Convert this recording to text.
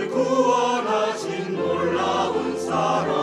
구원하신 놀라운 사랑